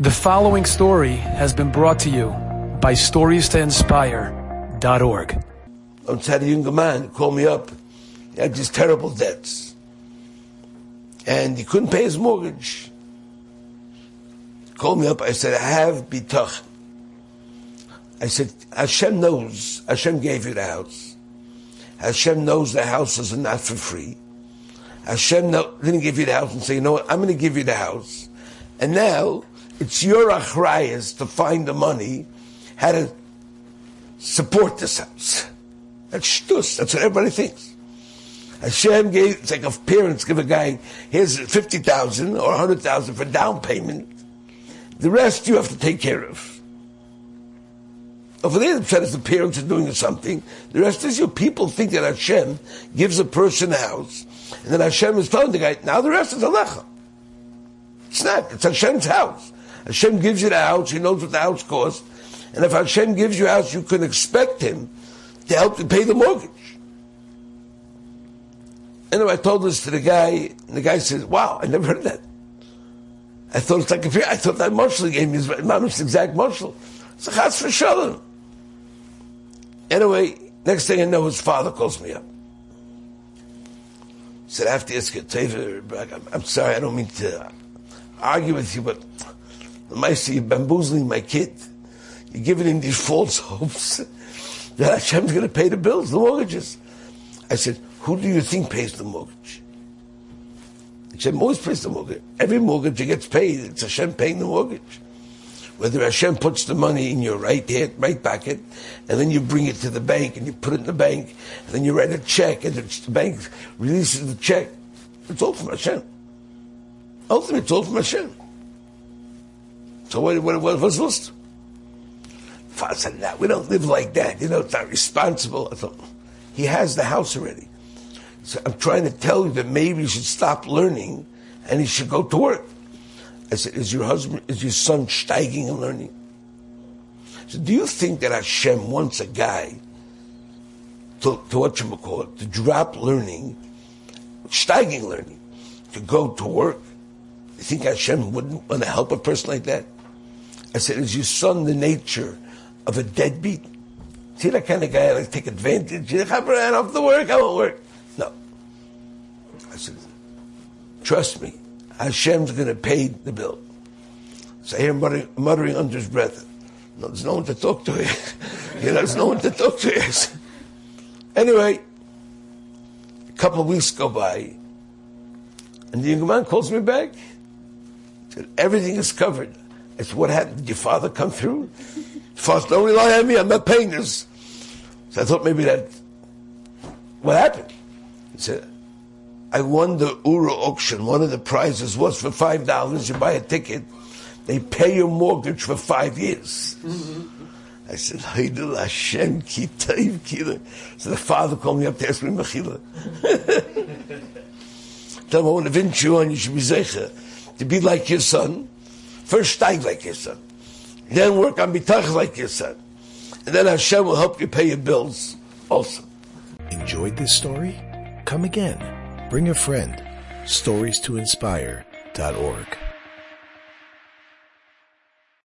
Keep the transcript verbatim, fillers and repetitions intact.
The following story has been brought to you by Stories To Inspire dot org. I had a younger man call me up. He had these terrible debts. And he couldn't pay his mortgage. He called me up. I said, I have bitach. I said, Hashem knows. Hashem gave you the house. Hashem knows the houses are not for free. Hashem no- didn't give you the house and say, you know what, I'm going to give you the house. And now it's your achrayas to find the money, how to support this house. That's shtus. That's what everybody thinks. Hashem gave, it's like if parents give a guy, here's fifty thousand or one hundred thousand for down payment. The rest you have to take care of. Over there, upset is the parents are doing something. The rest is your people think that Hashem gives a person a house, and then Hashem is telling the guy, now the rest is a lecha. It's not. It's Hashem's house. Hashem gives you the house. He knows what the house costs. And if Hashem gives you a house, you can expect him to help you pay the mortgage. Anyway, I told this to the guy, and the guy says, wow, I never heard that. I thought it's like a fear. I thought that Moshe gave me his mom's exact Moshe. It's a chas for Shalom. Anyway, next thing I know, his father calls me up. He said, I have to ask you a favor. I'm sorry, I don't mean to argue with you, but Maestro, you're bamboozling my kid. You're giving him these false hopes that Hashem's going to pay the bills, the mortgages. I said, who do you think pays the mortgage? Hashem always pays the mortgage. Every mortgage that gets paid, it's Hashem paying the mortgage. Whether Hashem puts the money in your right hand, right pocket, and then you bring it to the bank, and you put it in the bank, and then you write a check, and the bank releases the check. It's all from Hashem. Ultimately, it's all from Hashem. So what, what, what was lost? Father said, no, we don't live like that. You know, it's not responsible. I thought, he has the house already. So I'm trying to tell you that maybe you should stop learning and he should go to work. I said, is your husband, is your son steiging and learning? I said, do you think that Hashem wants a guy to, to whatchamacallit, to drop learning, steiging learning, to go to work? You think Hashem wouldn't want to help a person like that? I said, is your son the nature of a deadbeat? See, that kind of guy, I like to take advantage. I ran off the work, I won't work. No. I said, trust me, Hashem's going to pay the bill. So I hear him muttering, muttering under his breath. No, there's no one to talk to here. you know, there's no one to talk to here. Anyway, a couple of weeks go by, and the young man calls me back. He said, everything is covered. I said, what happened? Did your father come through? Father, don't rely on me. I'm not paying this. So I thought maybe that, what happened? He said, I won the Ura auction. One of the prizes was for five dollars. You buy a ticket. They pay your mortgage for five years. Mm-hmm. I said, Haydul Hashem ki taiv kila. So the father called me up to ask me Mechila. Tell him, I want to vince you on, you should be zeiqa. To be like your son. First, steig like your son. Then work on bitach like your son. And then Hashem will help you pay your bills also. Enjoyed this story? Come again. Bring a friend. Stories To Inspire dot org.